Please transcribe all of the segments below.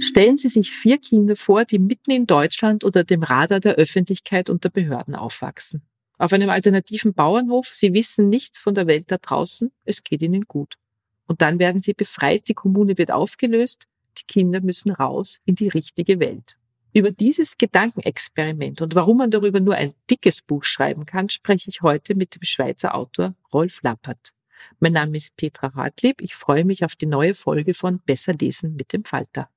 Stellen Sie sich 4 Kinder vor, die mitten in Deutschland unter dem Radar der Öffentlichkeit und der Behörden aufwachsen. Auf einem alternativen Bauernhof, sie wissen nichts von der Welt da draußen, es geht ihnen gut. Und dann werden sie befreit, die Kommune wird aufgelöst, die Kinder müssen raus in die richtige Welt. Über dieses Gedankenexperiment und warum man darüber nur ein dickes Buch schreiben kann, spreche ich heute mit dem Schweizer Autor Rolf Lappert. Mein Name ist Petra Hartlieb, ich freue mich auf die neue Folge von Besser lesen mit dem Falter.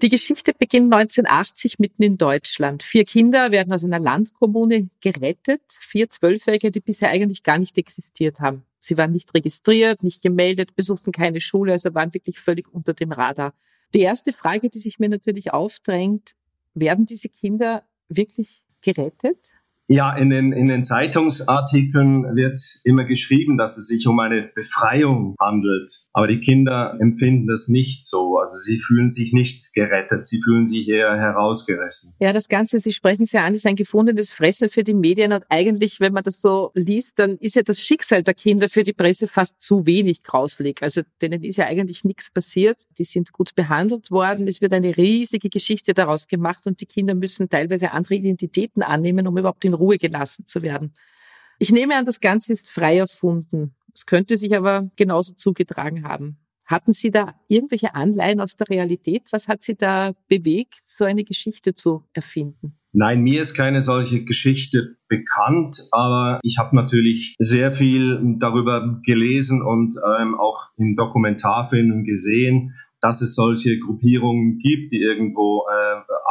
Die Geschichte beginnt 1980 mitten in Deutschland. 4 Kinder werden aus einer Landkommune gerettet, 4 Zwölfjährige, die bisher eigentlich gar nicht existiert haben. Sie waren nicht registriert, nicht gemeldet, besuchten keine Schule, also waren wirklich völlig unter dem Radar. Die erste Frage, die sich mir natürlich aufdrängt, werden diese Kinder wirklich gerettet? Ja, in den Zeitungsartikeln wird immer geschrieben, dass es sich um eine Befreiung handelt. Aber die Kinder empfinden das nicht so. Also sie fühlen sich nicht gerettet, sie fühlen sich eher herausgerissen. Ja, das Ganze, Sie sprechen es ja an, ist ein gefundenes Fressen für die Medien. Und eigentlich, wenn man das so liest, dann ist ja das Schicksal der Kinder für die Presse fast zu wenig grauslig. Also denen ist ja eigentlich nichts passiert. Die sind gut behandelt worden. Es wird eine riesige Geschichte daraus gemacht. Und die Kinder müssen teilweise andere Identitäten annehmen, um überhaupt in Ruhe gelassen zu werden. Ich nehme an, das Ganze ist frei erfunden. Es könnte sich aber genauso zugetragen haben. Hatten Sie da irgendwelche Anleihen aus der Realität? Was hat Sie da bewegt, so eine Geschichte zu erfinden? Nein, mir ist keine solche Geschichte bekannt, aber ich habe natürlich sehr viel darüber gelesen und auch in Dokumentarfilmen gesehen, dass es solche Gruppierungen gibt, die irgendwo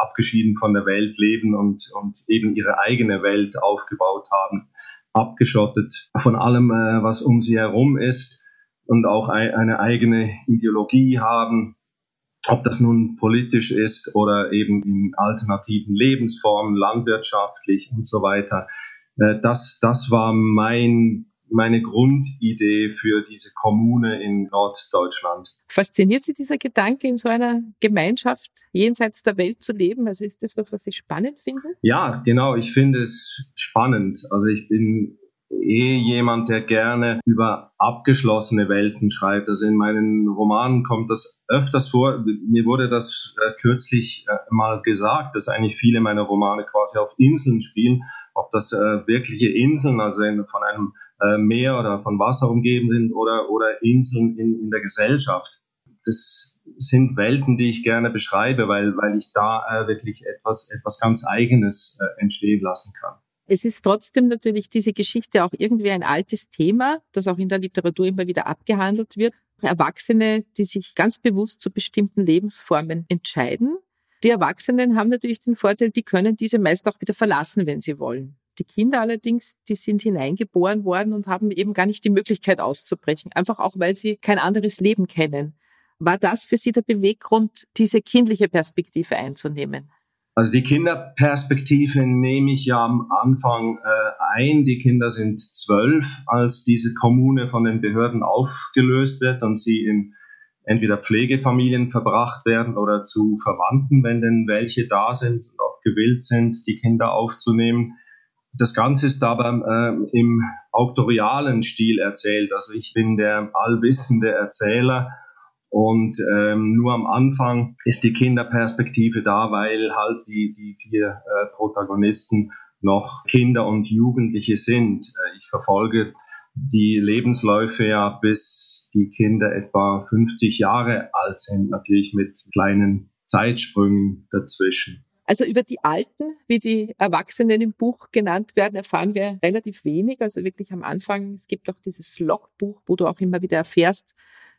abgeschieden von der Welt leben und eben ihre eigene Welt aufgebaut haben, abgeschottet von allem, was um sie herum ist und auch eine eigene Ideologie haben, ob das nun politisch ist oder eben in alternativen Lebensformen, landwirtschaftlich und so weiter. Das war meine Grundidee für diese Kommune in Norddeutschland. Fasziniert Sie dieser Gedanke, in so einer Gemeinschaft jenseits der Welt zu leben? Also ist das was Sie spannend finden? Ja, genau. Ich finde es spannend. Also ich bin jemand, der gerne über abgeschlossene Welten schreibt. Also in meinen Romanen kommt das öfters vor. Mir wurde das kürzlich mal gesagt, dass eigentlich viele meiner Romane quasi auf Inseln spielen. Ob das wirkliche Inseln, also von einem Meer oder von Wasser umgeben sind oder Inseln in der Gesellschaft. Das sind Welten, die ich gerne beschreibe, weil ich da wirklich etwas ganz Eigenes entstehen lassen kann. Es ist trotzdem natürlich diese Geschichte auch irgendwie ein altes Thema, das auch in der Literatur immer wieder abgehandelt wird. Erwachsene, die sich ganz bewusst zu bestimmten Lebensformen entscheiden. Die Erwachsenen haben natürlich den Vorteil, die können diese meist auch wieder verlassen, wenn sie wollen. Die Kinder allerdings, die sind hineingeboren worden und haben eben gar nicht die Möglichkeit auszubrechen, einfach auch, weil sie kein anderes Leben kennen. War das für Sie der Beweggrund, diese kindliche Perspektive einzunehmen? Also die Kinderperspektive nehme ich ja am Anfang ein. Die Kinder sind 12, als diese Kommune von den Behörden aufgelöst wird und sie in entweder Pflegefamilien verbracht werden oder zu Verwandten, wenn denn welche da sind und auch gewillt sind, die Kinder aufzunehmen. Das Ganze ist aber im autorialen Stil erzählt. Also ich bin der allwissende Erzähler. Und nur am Anfang ist die Kinderperspektive da, weil halt die vier Protagonisten noch Kinder und Jugendliche sind. Ich verfolge die Lebensläufe ja, bis die Kinder etwa 50 Jahre alt sind, natürlich mit kleinen Zeitsprüngen dazwischen. Also über die Alten, wie die Erwachsenen im Buch genannt werden, erfahren wir relativ wenig. Also wirklich am Anfang, es gibt auch dieses Logbuch, wo du auch immer wieder erfährst,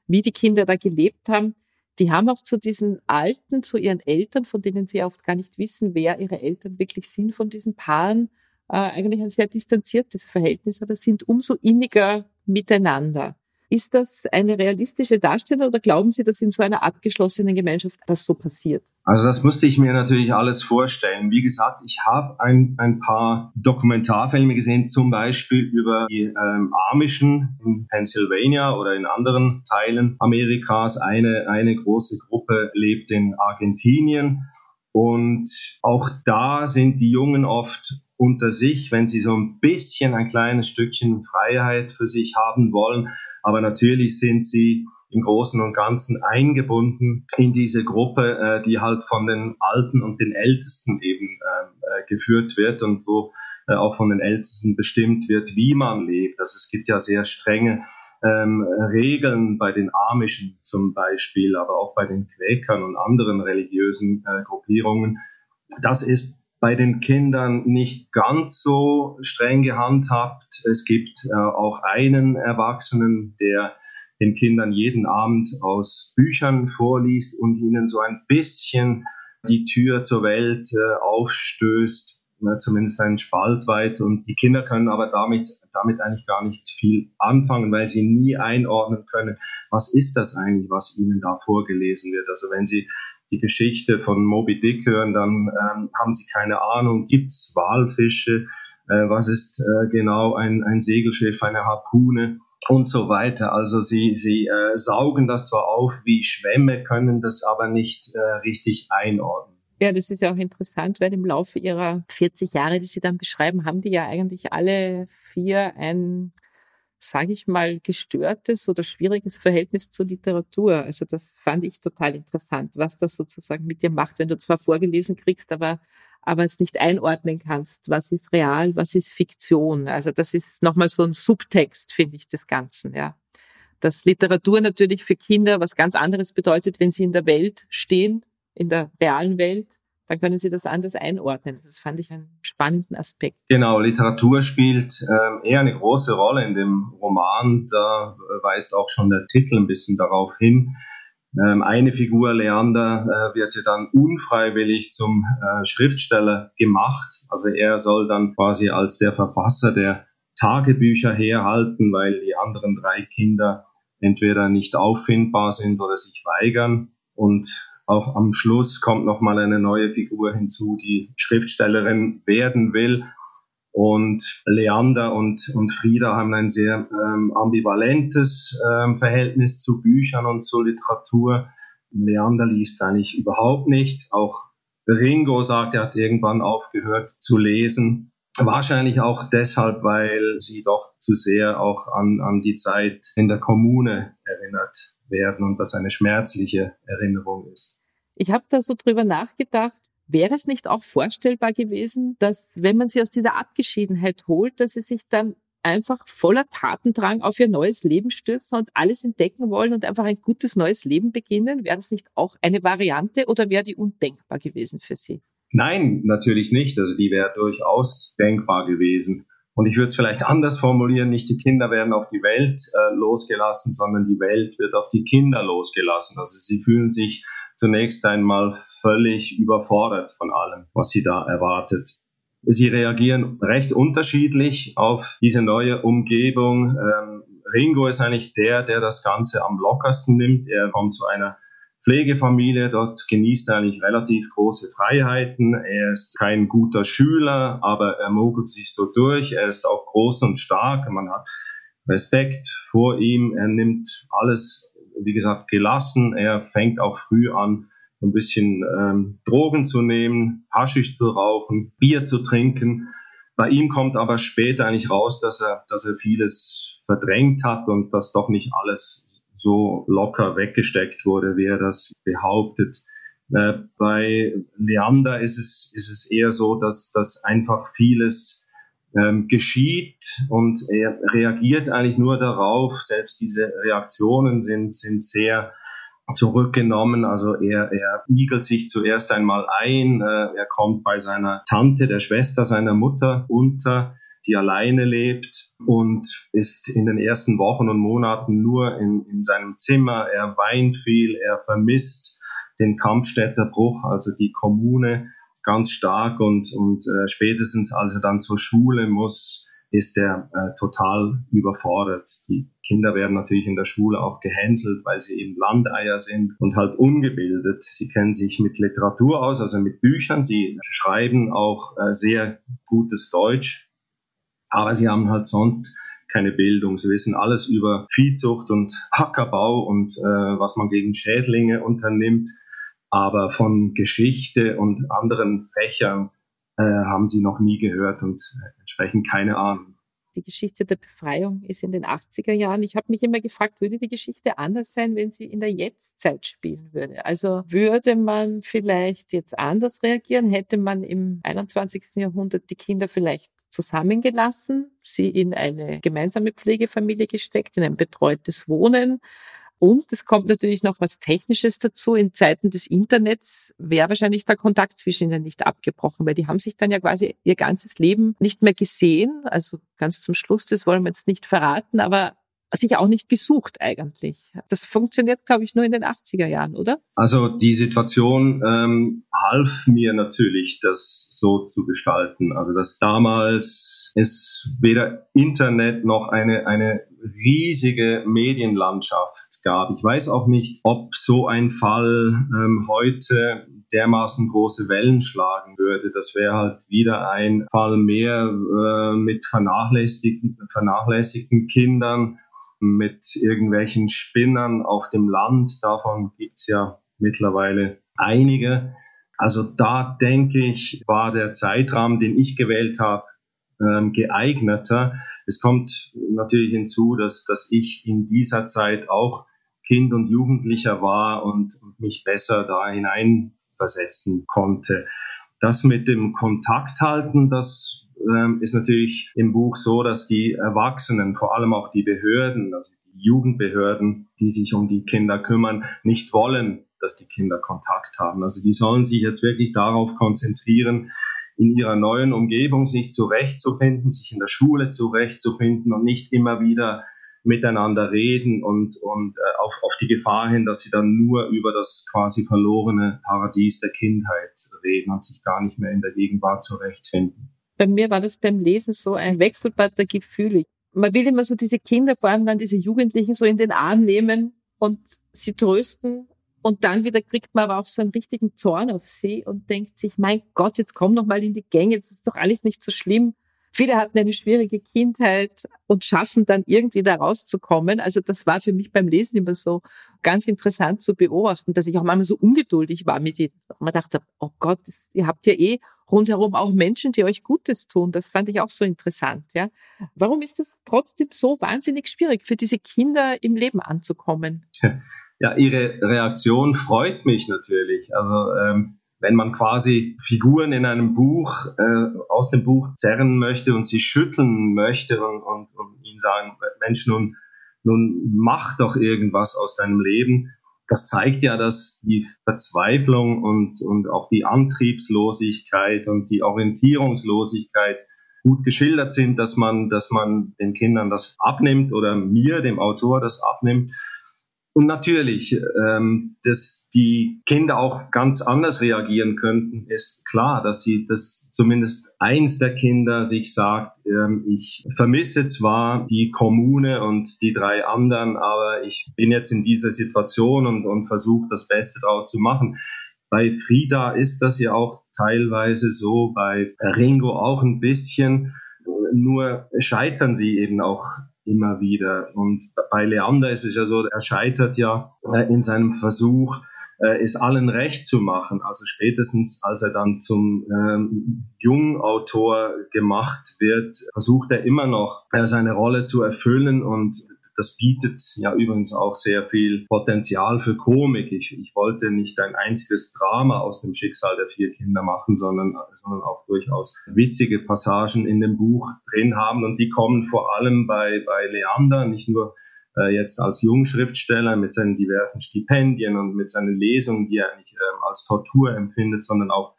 wie die Kinder da gelebt haben. Die haben auch zu diesen Alten, zu ihren Eltern, von denen sie oft gar nicht wissen, wer ihre Eltern wirklich sind, von diesen Paaren, eigentlich ein sehr distanziertes Verhältnis, aber sind umso inniger miteinander. Ist das eine realistische Darstellung oder glauben Sie, dass in so einer abgeschlossenen Gemeinschaft das so passiert? Also das musste ich mir natürlich alles vorstellen. Wie gesagt, ich habe ein paar Dokumentarfilme gesehen, zum Beispiel über die Amischen in Pennsylvania oder in anderen Teilen Amerikas. Eine große Gruppe lebt in Argentinien und auch da sind die Jungen oft unter sich, wenn sie so ein bisschen ein kleines Stückchen Freiheit für sich haben wollen. Aber natürlich sind sie im Großen und Ganzen eingebunden in diese Gruppe, die halt von den Alten und den Ältesten eben geführt wird und wo auch von den Ältesten bestimmt wird, wie man lebt. Also es gibt ja sehr strenge Regeln bei den Amischen zum Beispiel, aber auch bei den Quäkern und anderen religiösen Gruppierungen. Das ist bei den Kindern nicht ganz so streng gehandhabt. Es gibt auch einen Erwachsenen, der den Kindern jeden Abend aus Büchern vorliest und ihnen so ein bisschen die Tür zur Welt aufstößt, zumindest einen Spalt weit. Und die Kinder können aber damit eigentlich gar nicht viel anfangen, weil sie nie einordnen können, was ist das eigentlich, was ihnen da vorgelesen wird. Also wenn sie die Geschichte von Moby Dick hören, dann haben sie keine Ahnung, gibt es Walfische, was ist genau ein Segelschiff, eine Harpune und so weiter. Also sie saugen das zwar auf wie Schwämme, können das aber nicht richtig einordnen. Ja, das ist ja auch interessant, weil im Laufe ihrer 40 Jahre, die Sie dann beschreiben, haben die ja eigentlich alle vier ein, sage ich mal, gestörtes oder schwieriges Verhältnis zur Literatur. Also das fand ich total interessant, was das sozusagen mit dir macht, wenn du zwar vorgelesen kriegst, aber es nicht einordnen kannst. Was ist real, was ist Fiktion? Also das ist nochmal so ein Subtext, finde ich, des Ganzen, ja. Dass Literatur natürlich für Kinder was ganz anderes bedeutet, wenn sie in der Welt stehen, in der realen Welt, dann können sie das anders einordnen. Das fand ich einen spannenden Aspekt. Genau, Literatur spielt eher eine große Rolle in dem Roman. Da weist auch schon der Titel ein bisschen darauf hin. Eine Figur, Leander, wird ja dann unfreiwillig zum Schriftsteller gemacht. Also er soll dann quasi als der Verfasser der Tagebücher herhalten, weil die anderen drei Kinder entweder nicht auffindbar sind oder sich weigern. Und auch am Schluss kommt nochmal eine neue Figur hinzu, die Schriftstellerin werden will. Und Leander und Frieda haben ein sehr ambivalentes Verhältnis zu Büchern und zur Literatur. Leander liest eigentlich überhaupt nicht. Auch Ringo sagt, er hat irgendwann aufgehört zu lesen. Wahrscheinlich auch deshalb, weil sie doch zu sehr auch an die Zeit in der Kommune erinnert werden und das eine schmerzliche Erinnerung ist. Ich habe da so drüber nachgedacht, wäre es nicht auch vorstellbar gewesen, dass, wenn man sie aus dieser Abgeschiedenheit holt, dass sie sich dann einfach voller Tatendrang auf ihr neues Leben stürzen und alles entdecken wollen und einfach ein gutes neues Leben beginnen? Wäre das nicht auch eine Variante oder wäre die undenkbar gewesen für sie? Nein, natürlich nicht. Also die wäre durchaus denkbar gewesen. Und ich würde es vielleicht anders formulieren, nicht die Kinder werden auf die Welt losgelassen, sondern die Welt wird auf die Kinder losgelassen. Also sie fühlen sich zunächst einmal völlig überfordert von allem, was sie da erwartet. Sie reagieren recht unterschiedlich auf diese neue Umgebung. Ringo ist eigentlich der das Ganze am lockersten nimmt. Er kommt zu einer Pflegefamilie. Dort genießt er eigentlich relativ große Freiheiten. Er ist kein guter Schüler, aber er mogelt sich so durch. Er ist auch groß und stark. Man hat Respekt vor ihm. Er nimmt alles, wie gesagt, gelassen. Er fängt auch früh an, ein bisschen Drogen zu nehmen, Haschisch zu rauchen, Bier zu trinken. Bei ihm kommt aber später eigentlich raus, dass er vieles verdrängt hat und dass doch nicht alles so locker weggesteckt wurde, wie er das behauptet. Bei Leander ist es eher so, dass einfach vieles geschieht und er reagiert eigentlich nur darauf. Selbst diese Reaktionen sind sehr zurückgenommen, also er igelt sich zuerst einmal ein, er kommt bei seiner Tante, der Schwester seiner Mutter unter, die alleine lebt und ist in den ersten Wochen und Monaten nur in seinem Zimmer, er weint viel, er vermisst den Kampfstädter Bruch, also die Kommune, ganz stark und spätestens als er dann zur Schule muss, ist er total überfordert. Die Kinder werden natürlich in der Schule auch gehänselt, weil sie eben Landeier sind und halt ungebildet. Sie kennen sich mit Literatur aus, also mit Büchern. Sie schreiben auch sehr gutes Deutsch, aber sie haben halt sonst keine Bildung. Sie wissen alles über Viehzucht und Ackerbau und was man gegen Schädlinge unternimmt, aber von Geschichte und anderen Fächern haben sie noch nie gehört und entsprechend keine Ahnung. Die Geschichte der Befreiung ist in den 80er Jahren. Ich habe mich immer gefragt, würde die Geschichte anders sein, wenn sie in der Jetztzeit spielen würde? Also würde man vielleicht jetzt anders reagieren? Hätte man im 21. Jahrhundert die Kinder vielleicht zusammengelassen, sie in eine gemeinsame Pflegefamilie gesteckt, in ein betreutes Wohnen? Und es kommt natürlich noch was Technisches dazu. In Zeiten des Internets wäre wahrscheinlich der Kontakt zwischen ihnen nicht abgebrochen, weil die haben sich dann ja quasi ihr ganzes Leben nicht mehr gesehen. Also ganz zum Schluss, das wollen wir jetzt nicht verraten, aber sich auch nicht gesucht eigentlich. Das funktioniert, glaube ich, nur in den 80er Jahren, oder? Also die Situation half mir natürlich, das so zu gestalten. Also dass damals es weder Internet noch eine riesige Medienlandschaft gab. Ich weiß auch nicht, ob so ein Fall heute dermaßen große Wellen schlagen würde. Das wäre halt wieder ein Fall mehr mit vernachlässigten Kindern, mit irgendwelchen Spinnern auf dem Land. Davon gibt es ja mittlerweile einige. Also da, denke ich, war der Zeitrahmen, den ich gewählt habe, geeigneter. Es kommt natürlich hinzu, dass ich in dieser Zeit auch Kind und Jugendlicher war und mich besser da hineinversetzen konnte. Das mit dem Kontakt halten, das ist natürlich im Buch so, dass die Erwachsenen, vor allem auch die Behörden, also die Jugendbehörden, die sich um die Kinder kümmern, nicht wollen, dass die Kinder Kontakt haben. Also die sollen sich jetzt wirklich darauf konzentrieren, in ihrer neuen Umgebung sich zurechtzufinden, sich in der Schule zurechtzufinden und nicht immer wieder miteinander reden und auf die Gefahr hin, dass sie dann nur über das quasi verlorene Paradies der Kindheit reden und sich gar nicht mehr in der Gegenwart zurechtfinden. Bei mir war das beim Lesen so ein Wechselbad der Gefühle. Man will immer so diese Kinder, vor allem dann diese Jugendlichen, so in den Arm nehmen und sie trösten. Und dann wieder kriegt man aber auch so einen richtigen Zorn auf sie und denkt sich, mein Gott, jetzt komm noch mal in die Gänge, jetzt ist doch alles nicht so schlimm. Viele hatten eine schwierige Kindheit und schaffen dann irgendwie da rauszukommen. Also das war für mich beim Lesen immer so ganz interessant zu beobachten, dass ich auch manchmal so ungeduldig war mit ihnen. Man dachte, oh Gott, ihr habt ja rundherum auch Menschen, die euch Gutes tun. Das fand ich auch so interessant. Ja? Warum ist das trotzdem so wahnsinnig schwierig, für diese Kinder im Leben anzukommen? Ja, Ihre Reaktion freut mich natürlich. Also wenn man quasi Figuren in einem Buch aus dem Buch zerren möchte und sie schütteln möchte und ihnen sagen, Mensch, nun mach doch irgendwas aus deinem Leben. Das zeigt ja, dass die Verzweiflung und auch die Antriebslosigkeit und die Orientierungslosigkeit gut geschildert sind, dass man den Kindern das abnimmt oder mir, dem Autor, das abnimmt. Und natürlich, dass die Kinder auch ganz anders reagieren könnten, ist klar, dass zumindest eins der Kinder sich sagt, ich vermisse zwar die Kommune und die drei anderen, aber ich bin jetzt in dieser Situation und versuche das Beste daraus zu machen. Bei Frida ist das ja auch teilweise so, bei Ringo auch ein bisschen, nur scheitern sie eben auch immer wieder. Und bei Leander ist es ja so, er scheitert ja in seinem Versuch, es allen recht zu machen. Also spätestens, als er dann zum Jungautor gemacht wird, versucht er immer noch, seine Rolle zu erfüllen. Und das bietet ja übrigens auch sehr viel Potenzial für Komik. Ich wollte nicht ein einziges Drama aus dem Schicksal der vier Kinder machen, sondern auch durchaus witzige Passagen in dem Buch drin haben. Und die kommen vor allem bei Leander, nicht nur jetzt als Jungschriftsteller mit seinen diversen Stipendien und mit seinen Lesungen, die er nicht als Tortur empfindet, sondern auch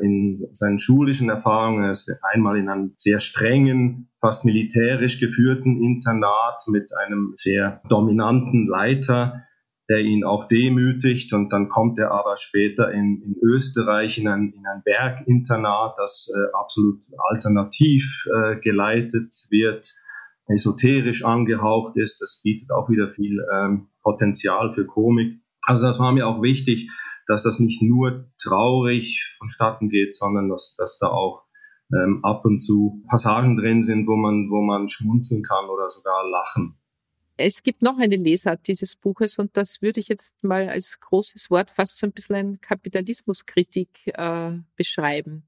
in seinen schulischen Erfahrungen. Er ist einmal in einem sehr strengen, fast militärisch geführten Internat mit einem sehr dominanten Leiter, der ihn auch demütigt. Und dann kommt er aber später in Österreich in ein Berginternat, das absolut alternativ geleitet wird, esoterisch angehaucht ist. Das bietet auch wieder viel Potenzial für Komik. Also das war mir auch wichtig, dass das nicht nur traurig vonstatten geht, sondern dass da auch ab und zu Passagen drin sind, wo man schmunzeln kann oder sogar lachen. Es gibt noch eine Lesart dieses Buches, und das würde ich jetzt mal als großes Wort fast so ein bisschen eine Kapitalismuskritik beschreiben.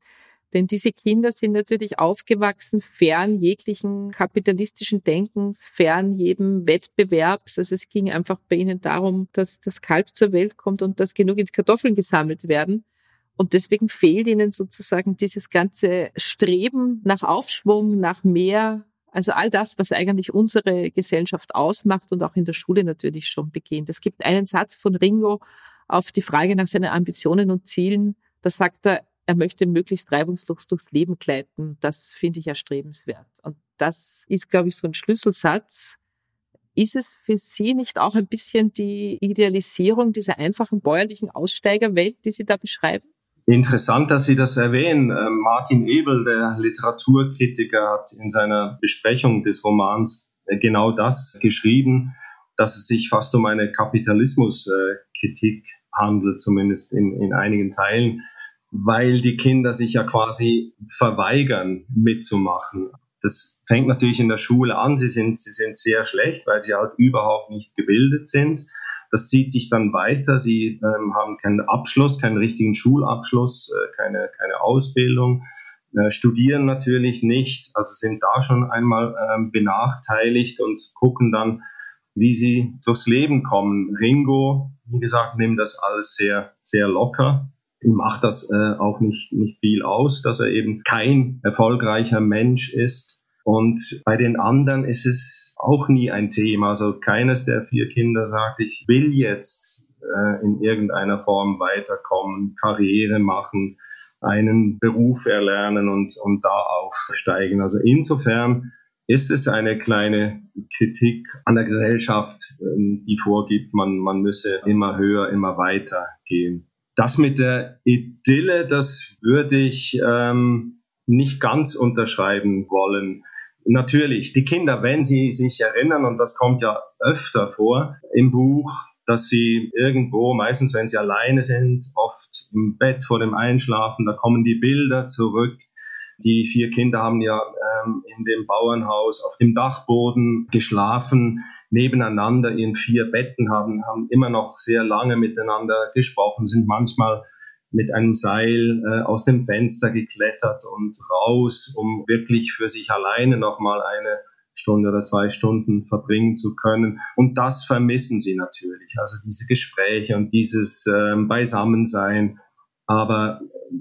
Denn diese Kinder sind natürlich aufgewachsen, fern jeglichen kapitalistischen Denkens, fern jedem Wettbewerbs. Also es ging einfach bei ihnen darum, dass das Kalb zur Welt kommt und dass genügend Kartoffeln gesammelt werden. Und deswegen fehlt ihnen sozusagen dieses ganze Streben nach Aufschwung, nach mehr. Also all das, was eigentlich unsere Gesellschaft ausmacht und auch in der Schule natürlich schon beginnt. Es gibt einen Satz von Ringo auf die Frage nach seinen Ambitionen und Zielen. Da sagt er, er möchte möglichst reibungslos durchs Leben gleiten. Das finde ich erstrebenswert. Und das ist, glaube ich, so ein Schlüsselsatz. Ist es für Sie nicht auch ein bisschen die Idealisierung dieser einfachen bäuerlichen Aussteigerwelt, die Sie da beschreiben? Interessant, dass Sie das erwähnen. Martin Ebel, der Literaturkritiker, hat in seiner Besprechung des Romans genau das geschrieben, dass es sich fast um eine Kapitalismuskritik handelt, zumindest in einigen Teilen, weil die Kinder sich ja quasi verweigern, mitzumachen. Das fängt natürlich in der Schule an. Sie sind sehr schlecht, weil sie halt überhaupt nicht gebildet sind. Das zieht sich dann weiter. Sie haben keinen Abschluss, keinen richtigen Schulabschluss, keine Ausbildung, studieren natürlich nicht, also sind da schon einmal benachteiligt und gucken dann, wie sie durchs Leben kommen. Ringo, wie gesagt, nimmt das alles sehr, sehr locker. Ihm macht das auch nicht viel aus, dass er eben kein erfolgreicher Mensch ist. Und bei den anderen ist es auch nie ein Thema. Also keines der vier Kinder sagt, ich will jetzt in irgendeiner Form weiterkommen, Karriere machen, einen Beruf erlernen und da aufsteigen. Also insofern ist es eine kleine Kritik an der Gesellschaft, die vorgibt, man müsse immer höher, immer weiter gehen. Das mit der Idylle, das würde ich nicht ganz unterschreiben wollen. Natürlich, die Kinder, wenn sie sich erinnern, und das kommt ja öfter vor im Buch, dass sie irgendwo, meistens wenn sie alleine sind, oft im Bett vor dem Einschlafen, da kommen die Bilder zurück. Die vier Kinder haben ja in dem Bauernhaus auf dem Dachboden geschlafen, nebeneinander in vier Betten, haben immer noch sehr lange miteinander gesprochen, sind manchmal mit einem Seil aus dem Fenster geklettert und raus, um wirklich für sich alleine nochmal eine Stunde oder 2 Stunden verbringen zu können. Und das vermissen sie natürlich, also diese Gespräche und dieses Beisammensein. Aber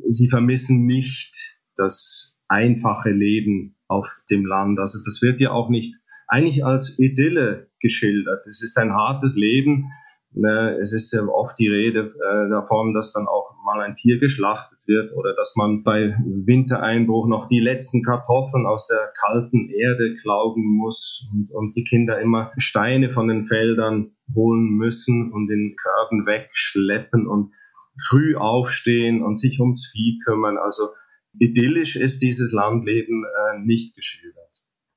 sie vermissen nicht das einfache Leben auf dem Land. Also das wird ja auch nicht eigentlich als Idylle geschildert. Es ist ein hartes Leben, Ne, es ist ja oft die Rede davon, dass dann auch mal ein Tier geschlachtet wird oder dass man bei Wintereinbruch noch die letzten Kartoffeln aus der kalten Erde klauben muss und die Kinder immer Steine von den Feldern holen müssen und in Körben wegschleppen und früh aufstehen und sich ums Vieh kümmern. Also idyllisch ist dieses Landleben nicht geschildert.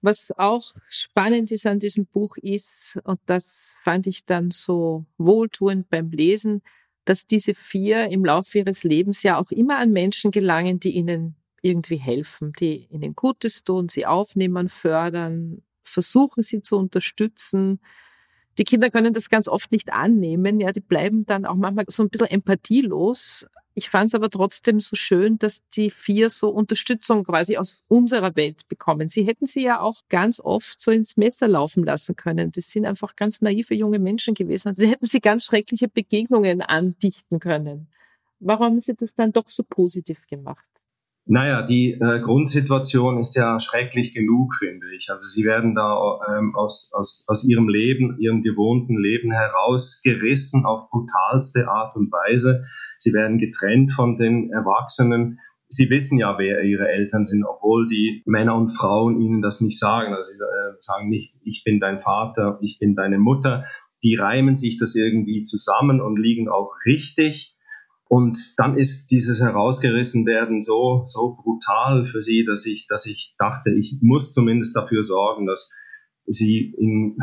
Was auch spannend ist an diesem Buch ist, und das fand ich dann so wohltuend beim Lesen, dass diese vier im Laufe ihres Lebens ja auch immer an Menschen gelangen, die ihnen irgendwie helfen, die ihnen Gutes tun, sie aufnehmen, fördern, versuchen sie zu unterstützen. Die Kinder können das ganz oft nicht annehmen, ja, die bleiben dann auch manchmal so ein bisschen empathielos. Ich fand es aber trotzdem so schön, dass die vier so Unterstützung quasi aus unserer Welt bekommen. Sie hätten sie ja auch ganz oft so ins Messer laufen lassen können. Das sind einfach ganz naive junge Menschen gewesen. Und da hätten sie ganz schreckliche Begegnungen andichten können. Warum haben sie das dann doch so positiv gemacht? Naja, die Grundsituation ist ja schrecklich genug, finde ich. Also sie werden da aus ihrem Leben, ihrem gewohnten Leben herausgerissen auf brutalste Art und Weise. Sie werden getrennt von den Erwachsenen. Sie wissen ja, wer ihre Eltern sind, obwohl die Männer und Frauen ihnen das nicht sagen. Also sie sagen nicht, ich bin dein Vater, ich bin deine Mutter. Die reimen sich das irgendwie zusammen und liegen auch richtig. Und dann ist dieses Herausgerissenwerden so brutal für sie, dass ich dachte, ich muss zumindest dafür sorgen, dass sie in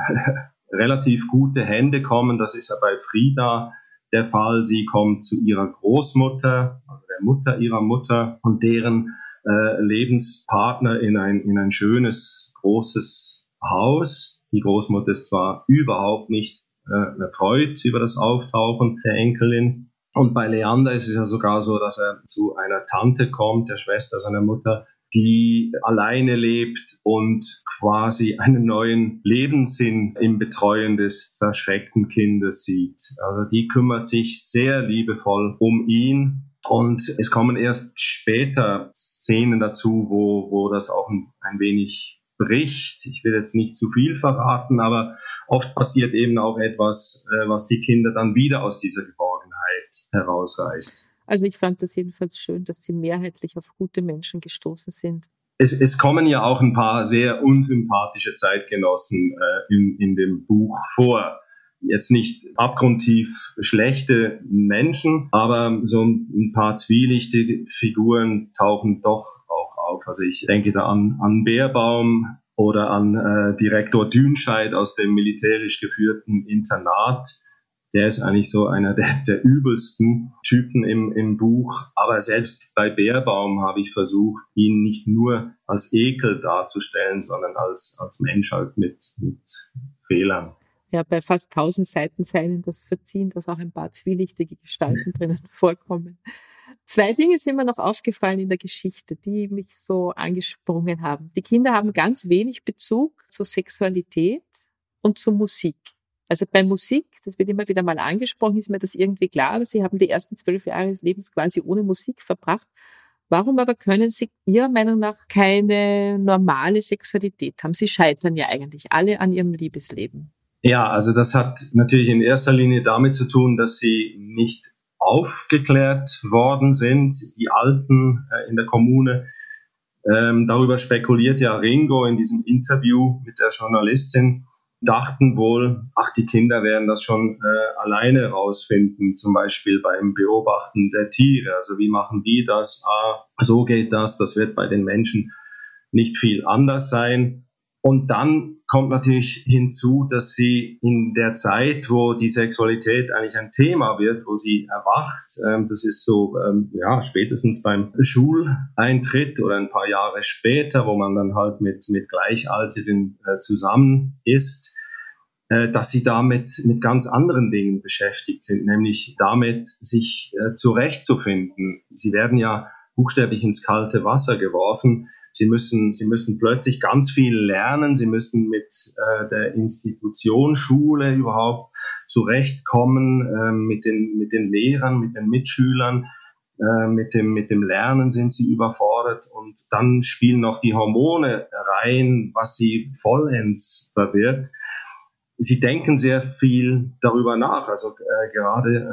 relativ gute Hände kommen. Das ist ja bei Frieda der Fall. Sie kommt zu ihrer Großmutter, also der Mutter ihrer Mutter, und deren Lebenspartner in ein schönes, großes Haus. Die Großmutter ist zwar überhaupt nicht erfreut über das Auftauchen der Enkelin. Und bei Leander ist es ja sogar so, dass er zu einer Tante kommt, der Schwester seiner Mutter, die alleine lebt und quasi einen neuen Lebenssinn im Betreuen des verschreckten Kindes sieht. Also die kümmert sich sehr liebevoll um ihn. Und es kommen erst später Szenen dazu, wo das auch ein wenig bricht. Ich will jetzt nicht zu viel verraten, aber oft passiert eben auch etwas, was die Kinder dann wieder aus dieser Geborgenheit herausreißt. Also ich fand das jedenfalls schön, dass sie mehrheitlich auf gute Menschen gestoßen sind. Es kommen ja auch ein paar sehr unsympathische Zeitgenossen in dem Buch vor. Jetzt nicht abgrundtief schlechte Menschen, aber so ein paar zwielichtige Figuren tauchen doch auch auf. Also ich denke da an Beerbaum oder an Direktor Dünscheid aus dem militärisch geführten Internat. Der ist eigentlich so einer der übelsten Typen im Buch. Aber selbst bei Beerbaum habe ich versucht, ihn nicht nur als Ekel darzustellen, sondern als Mensch halt mit Fehlern. Ja, bei fast 1000 Seiten seien das verziehen, dass auch ein paar zwielichtige Gestalten drinnen vorkommen. Zwei Dinge sind mir noch aufgefallen in der Geschichte, die mich so angesprungen haben. Die Kinder haben ganz wenig Bezug zur Sexualität und zur Musik. Also bei Musik, das wird immer wieder mal angesprochen, ist mir das irgendwie klar, aber sie haben die ersten 12 Jahre des Lebens quasi ohne Musik verbracht. Warum aber können sie ihrer Meinung nach keine normale Sexualität haben? Sie scheitern ja eigentlich alle an ihrem Liebesleben. Ja, also das hat natürlich in erster Linie damit zu tun, dass sie nicht aufgeklärt worden sind. Die Alten in der Kommune, darüber spekuliert ja Ringo in diesem Interview mit der Journalistin, dachten wohl, ach, die Kinder werden das schon alleine rausfinden, zum Beispiel beim Beobachten der Tiere. Also wie machen die das? Ah, so geht das. Das wird bei den Menschen nicht viel anders sein. Und dann kommt natürlich hinzu, dass sie in der Zeit, wo die Sexualität eigentlich ein Thema wird, wo sie erwacht, das ist so spätestens beim Schuleintritt oder ein paar Jahre später, wo man dann halt mit Gleichaltrigen zusammen ist, dass sie damit mit ganz anderen Dingen beschäftigt sind, nämlich damit, sich zurechtzufinden. Sie werden ja buchstäblich ins kalte Wasser geworfen. Sie müssen plötzlich ganz viel lernen. Sie müssen mit der Institution Schule überhaupt zurechtkommen, mit den Lehrern, mit den Mitschülern, mit dem Lernen sind sie überfordert. Und dann spielen noch die Hormone rein, was sie vollends verwirrt. sie denken sehr viel darüber nach. Also gerade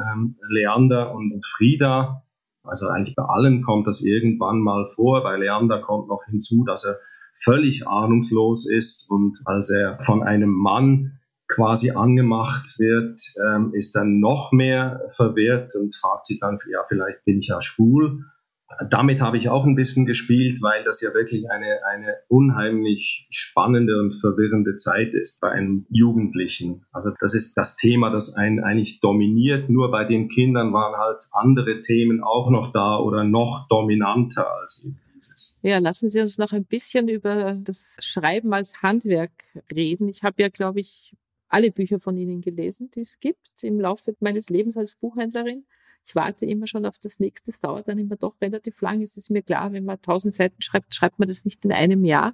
Leander und Frida, also eigentlich bei allen kommt das irgendwann mal vor. Bei Leander kommt noch hinzu, dass er völlig ahnungslos ist, und als er von einem Mann quasi angemacht wird, ist dann noch mehr verwirrt und fragt sich dann, ja, vielleicht bin ich ja schwul. Damit habe ich auch ein bisschen gespielt, weil das ja wirklich eine unheimlich spannende und verwirrende Zeit ist bei einem Jugendlichen. Also das ist das Thema, das einen eigentlich dominiert. Nur bei den Kindern waren halt andere Themen auch noch da oder noch dominanter als eben dieses. Ja, lassen Sie uns noch ein bisschen über das Schreiben als Handwerk reden. Ich habe ja, glaube ich, alle Bücher von Ihnen gelesen, die es gibt im Laufe meines Lebens als Buchhändlerin. Ich warte immer schon auf das nächste, es dauert dann immer doch relativ lang. Es ist mir klar, wenn man 1000 Seiten schreibt, schreibt man das nicht in einem Jahr.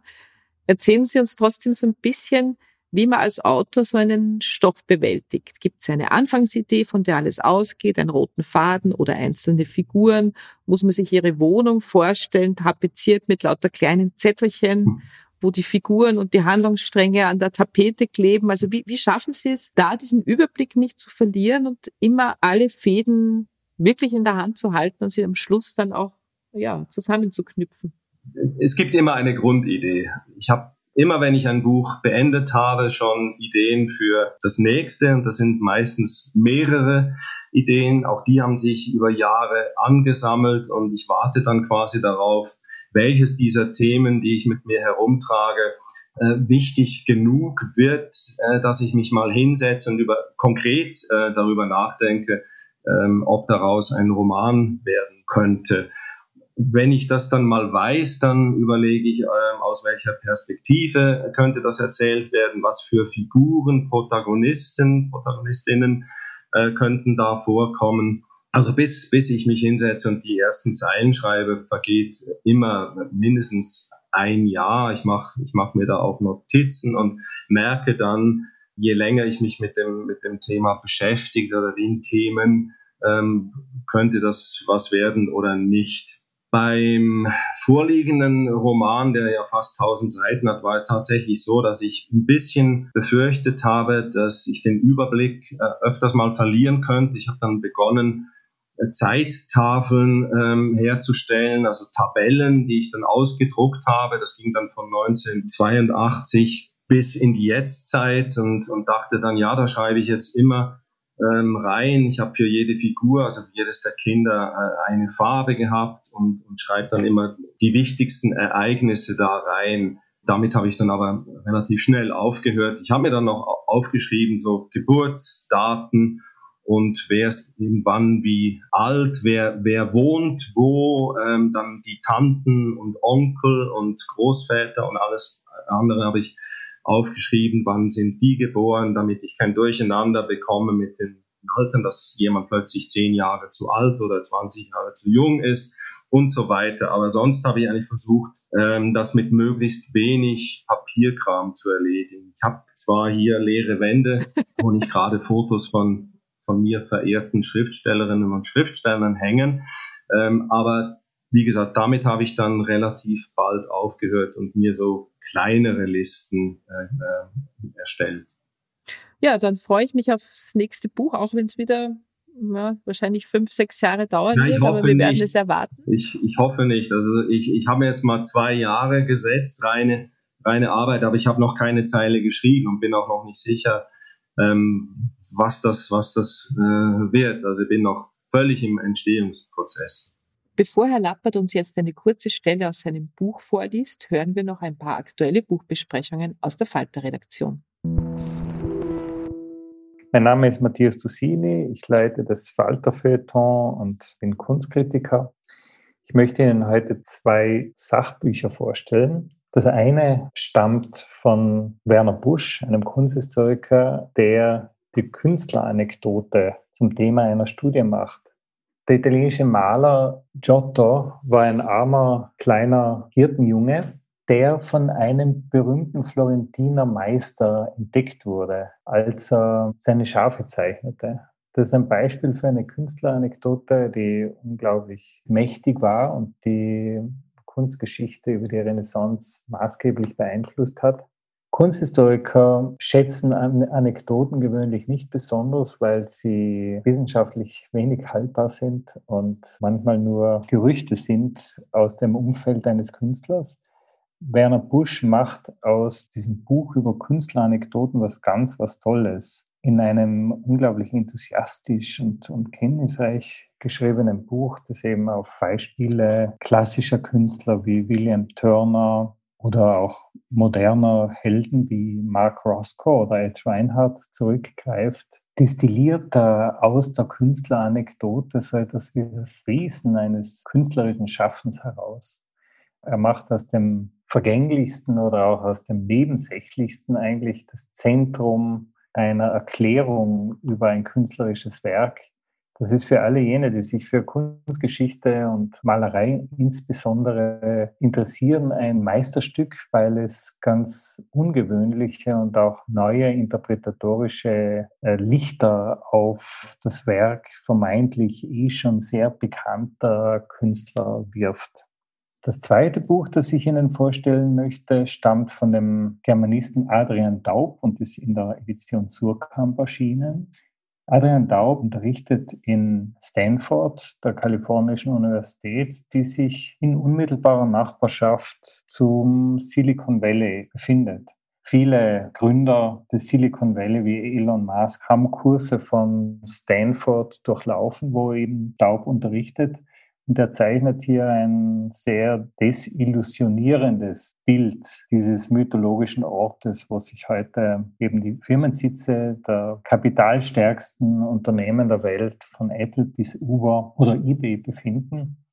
Erzählen Sie uns trotzdem so ein bisschen, wie man als Autor so einen Stoff bewältigt. Gibt es eine Anfangsidee, von der alles ausgeht, einen roten Faden oder einzelne Figuren? Muss man sich ihre Wohnung vorstellen, tapeziert mit lauter kleinen Zettelchen, wo die Figuren und die Handlungsstränge an der Tapete kleben? Also wie schaffen Sie es, da diesen Überblick nicht zu verlieren und immer alle Fäden wirklich in der Hand zu halten und sie am Schluss dann auch, ja, zusammenzuknüpfen? Es gibt immer eine Grundidee. Ich habe immer, wenn ich ein Buch beendet habe, schon Ideen für das nächste, und das sind meistens mehrere Ideen. Auch die haben sich über Jahre angesammelt, und ich warte dann quasi darauf, welches dieser Themen, die ich mit mir herumtrage, wichtig genug wird, dass ich mich mal hinsetze und konkret darüber nachdenke, ob daraus ein Roman werden könnte. Wenn ich das dann mal weiß, dann überlege ich, aus welcher Perspektive könnte das erzählt werden, was für Figuren, Protagonistinnen könnten da vorkommen. Also bis ich mich hinsetze und die ersten Zeilen schreibe, vergeht immer mindestens ein Jahr. Ich mache mir da auch Notizen und merke dann, je länger ich mich mit dem Thema beschäftige oder den Themen, könnte das was werden oder nicht. Beim vorliegenden Roman, der ja fast 1000 Seiten hat, war es tatsächlich so, dass ich ein bisschen befürchtet habe, dass ich den Überblick öfters mal verlieren könnte. Ich habe dann begonnen, Zeittafeln herzustellen, also Tabellen, die ich dann ausgedruckt habe. Das ging dann von 1982 bis in die Jetztzeit, und dachte dann, ja, da schreibe ich jetzt immer rein. Ich habe für jede Figur, also für jedes der Kinder, eine Farbe gehabt und schreibe dann immer die wichtigsten Ereignisse da rein. Damit habe ich dann aber relativ schnell aufgehört. Ich habe mir dann noch aufgeschrieben, so Geburtsdaten und wer ist wann wie alt, wer wohnt wo, dann die Tanten und Onkel und Großväter und alles andere habe ich aufgeschrieben, wann sind die geboren, damit ich kein Durcheinander bekomme mit den Altern, dass jemand plötzlich 10 Jahre zu alt oder 20 Jahre zu jung ist und so weiter. Aber sonst habe ich eigentlich versucht, das mit möglichst wenig Papierkram zu erledigen. Ich habe zwar hier leere Wände, wo nicht gerade Fotos von mir verehrten Schriftstellerinnen und Schriftstellern hängen, aber wie gesagt, damit habe ich dann relativ bald aufgehört und mir so kleinere Listen erstellt. Ja, dann freue ich mich aufs nächste Buch, auch wenn es wieder wahrscheinlich 5-6 Jahre dauern wird, aber wir werden es erwarten. Ich hoffe nicht. Also ich habe mir jetzt mal 2 Jahre gesetzt, reine Arbeit, aber ich habe noch keine Zeile geschrieben und bin auch noch nicht sicher, was das wird. Also ich bin noch völlig im Entstehungsprozess. Bevor Herr Lappert uns jetzt eine kurze Stelle aus seinem Buch vorliest, hören wir noch ein paar aktuelle Buchbesprechungen aus der Falter-Redaktion. Mein Name ist Matthias Dusini, ich leite das Falter-Feuilleton und bin Kunstkritiker. Ich möchte Ihnen heute 2 Sachbücher vorstellen. Das eine stammt von Werner Busch, einem Kunsthistoriker, der die Künstleranekdote zum Thema einer Studie macht. Der italienische Maler Giotto war ein armer, kleiner Hirtenjunge, der von einem berühmten Florentiner Meister entdeckt wurde, als er seine Schafe zeichnete. Das ist ein Beispiel für eine Künstleranekdote, die unglaublich mächtig war und die Kunstgeschichte über die Renaissance maßgeblich beeinflusst hat. Kunsthistoriker schätzen Anekdoten gewöhnlich nicht besonders, weil sie wissenschaftlich wenig haltbar sind und manchmal nur Gerüchte sind aus dem Umfeld eines Künstlers. Werner Busch macht aus diesem Buch über Künstleranekdoten was Tolles. In einem unglaublich enthusiastisch und kenntnisreich geschriebenen Buch, das eben auf Beispiele klassischer Künstler wie William Turner oder auch moderner Helden wie Mark Roscoe oder Ed Reinhardt zurückgreift, destilliert er aus der Künstleranekdote so etwas wie das Wesen eines künstlerischen Schaffens heraus. Er macht aus dem Vergänglichsten oder auch aus dem Nebensächlichsten eigentlich das Zentrum einer Erklärung über ein künstlerisches Werk. Das ist für alle jene, die sich für Kunstgeschichte und Malerei insbesondere interessieren, ein Meisterstück, weil es ganz ungewöhnliche und auch neue interpretatorische Lichter auf das Werk vermeintlich schon sehr bekannter Künstler wirft. Das zweite Buch, das ich Ihnen vorstellen möchte, stammt von dem Germanisten Adrian Daub und ist in der Edition Suhrkamp erschienen. Adrian Daub unterrichtet in Stanford, der kalifornischen Universität, die sich in unmittelbarer Nachbarschaft zum Silicon Valley befindet. Viele Gründer des Silicon Valley wie Elon Musk haben Kurse von Stanford durchlaufen, wo eben Daub unterrichtet. Und er zeichnet hier ein sehr desillusionierendes Bild dieses mythologischen Ortes, wo sich heute eben die Firmensitze der kapitalstärksten Unternehmen der Welt, von Apple bis Uber oder eBay, befinden.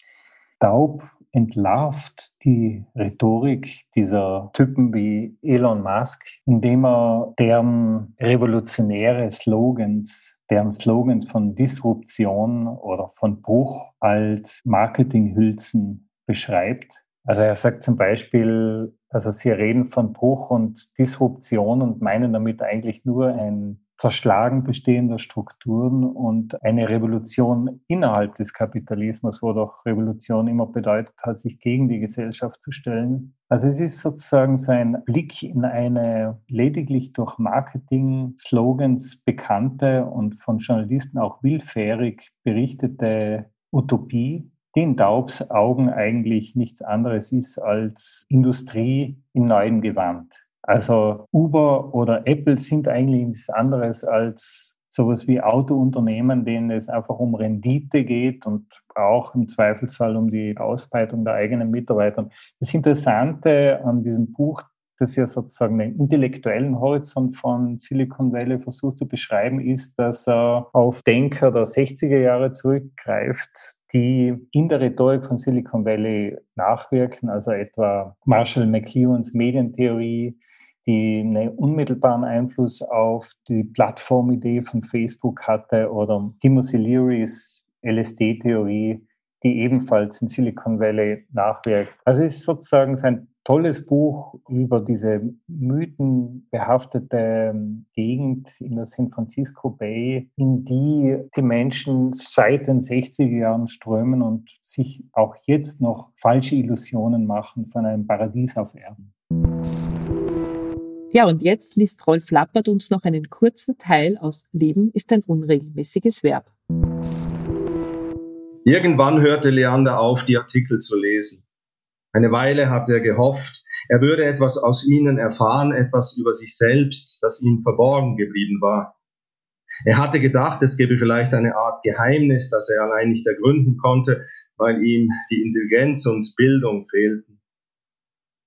Daub entlarvt die Rhetorik dieser Typen wie Elon Musk, indem er deren revolutionäre Slogans, deren Slogans von Disruption oder von Bruch als Marketinghülsen beschreibt. Also er sagt zum Beispiel, also sie reden von Bruch und Disruption und meinen damit eigentlich nur ein Zerschlagen bestehender Strukturen und eine Revolution innerhalb des Kapitalismus, wo doch Revolution immer bedeutet hat, sich gegen die Gesellschaft zu stellen. Also es ist sozusagen so ein Blick in eine lediglich durch Marketing-Slogans bekannte und von Journalisten auch willfährig berichtete Utopie, die in Daubs Augen eigentlich nichts anderes ist als Industrie in neuem Gewand. Also Uber oder Apple sind eigentlich nichts anderes als sowas wie Autounternehmen, denen es einfach um Rendite geht und auch im Zweifelsfall um die Ausbeutung der eigenen Mitarbeiter. Das Interessante an diesem Buch, das ja sozusagen den intellektuellen Horizont von Silicon Valley versucht zu beschreiben, ist, dass er auf Denker der 60er Jahre zurückgreift, die in der Rhetorik von Silicon Valley nachwirken, also etwa Marshall McLuhans Medientheorie, die einen unmittelbaren Einfluss auf die Plattformidee von Facebook hatte, oder Timothy Learys LSD-Theorie, die ebenfalls in Silicon Valley nachwirkt. Also es ist sozusagen sein tolles Buch über diese mythenbehaftete Gegend in der San Francisco Bay, in die Menschen seit den 60er Jahren strömen und sich auch jetzt noch falsche Illusionen machen von einem Paradies auf Erden. Ja, und jetzt liest Rolf Lappert uns noch einen kurzen Teil aus Leben ist ein unregelmäßiges Verb. Irgendwann hörte Leander auf, die Artikel zu lesen. Eine Weile hatte er gehofft, er würde etwas aus ihnen erfahren, etwas über sich selbst, das ihm verborgen geblieben war. Er hatte gedacht, es gäbe vielleicht eine Art Geheimnis, das er allein nicht ergründen konnte, weil ihm die Intelligenz und Bildung fehlten.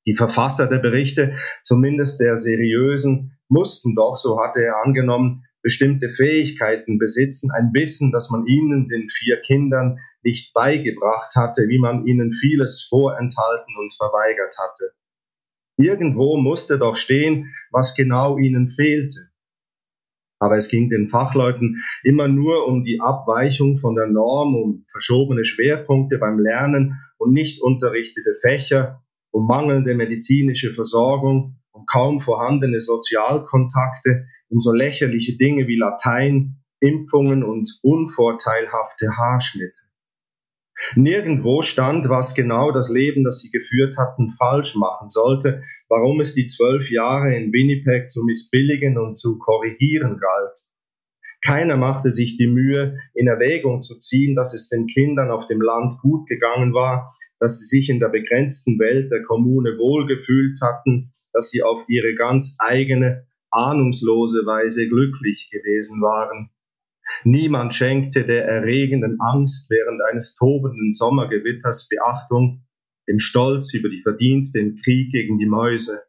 Die Verfasser der Berichte, zumindest der seriösen, mussten doch, so hatte er angenommen, bestimmte Fähigkeiten besitzen, ein Wissen, das man ihnen, den 4 Kindern, nicht beigebracht hatte, wie man ihnen vieles vorenthalten und verweigert hatte. Irgendwo musste doch stehen, was genau ihnen fehlte. Aber es ging den Fachleuten immer nur um die Abweichung von der Norm, um verschobene Schwerpunkte beim Lernen und nicht unterrichtete Fächer, um mangelnde medizinische Versorgung, um kaum vorhandene Sozialkontakte, um so lächerliche Dinge wie Latein, Impfungen und unvorteilhafte Haarschnitte. Nirgendwo stand, was genau das Leben, das sie geführt hatten, falsch machen sollte, warum es die 12 Jahre in Winnipeg zu missbilligen und zu korrigieren galt. Keiner machte sich die Mühe, in Erwägung zu ziehen, dass es den Kindern auf dem Land gut gegangen war, dass sie sich in der begrenzten Welt der Kommune wohlgefühlt hatten, dass sie auf ihre ganz eigene, ahnungslose Weise glücklich gewesen waren. Niemand schenkte der erregenden Angst während eines tobenden Sommergewitters Beachtung, dem Stolz über die Verdienste im Krieg gegen die Mäuse.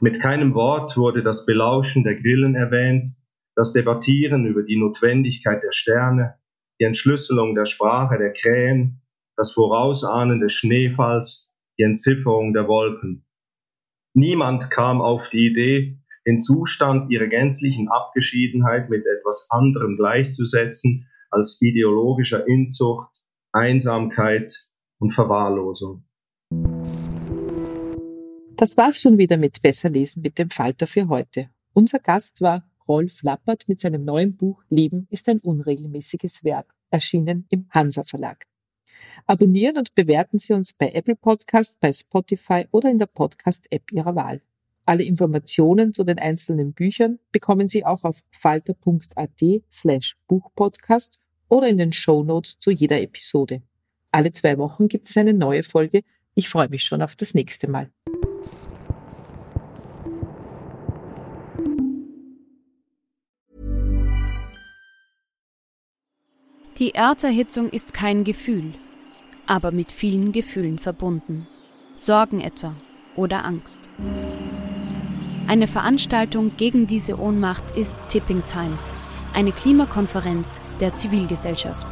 Mit keinem Wort wurde das Belauschen der Grillen erwähnt, das Debattieren über die Notwendigkeit der Sterne, die Entschlüsselung der Sprache der Krähen, das Vorausahnen des Schneefalls, die Entzifferung der Wolken. Niemand kam auf die Idee, den Zustand ihrer gänzlichen Abgeschiedenheit mit etwas anderem gleichzusetzen als ideologischer Inzucht, Einsamkeit und Verwahrlosung. Das war's schon wieder mit Besser lesen mit dem Falter für heute. Unser Gast war Rolf Lappert mit seinem neuen Buch Leben ist ein unregelmäßiges Verb, erschienen im Hansa Verlag. Abonnieren und bewerten Sie uns bei Apple Podcast, bei Spotify oder in der Podcast-App Ihrer Wahl. Alle Informationen zu den einzelnen Büchern bekommen Sie auch auf falter.at/Buchpodcast oder in den Shownotes zu jeder Episode. Alle 2 Wochen gibt es eine neue Folge. Ich freue mich schon auf das nächste Mal. Die Erderhitzung ist kein Gefühl, aber mit vielen Gefühlen verbunden. Sorgen etwa oder Angst. Eine Veranstaltung gegen diese Ohnmacht ist Tipping Time, eine Klimakonferenz der Zivilgesellschaft.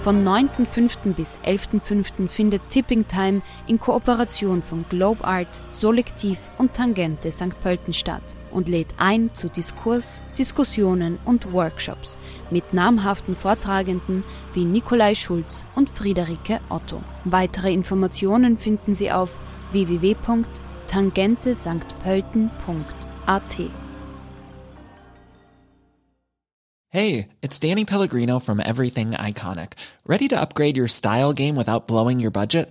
Von 9.5. bis 11.5. findet Tipping Time in Kooperation von Globe Art, Solektiv und Tangente St. Pölten statt und lädt ein zu Diskurs, Diskussionen und Workshops mit namhaften Vortragenden wie Nikolai Schulz und Friederike Otto. Weitere Informationen finden Sie auf www.tangentesanktpölten.at. Hey, it's Danny Pellegrino from Everything Iconic. Ready to upgrade your style game without blowing your budget?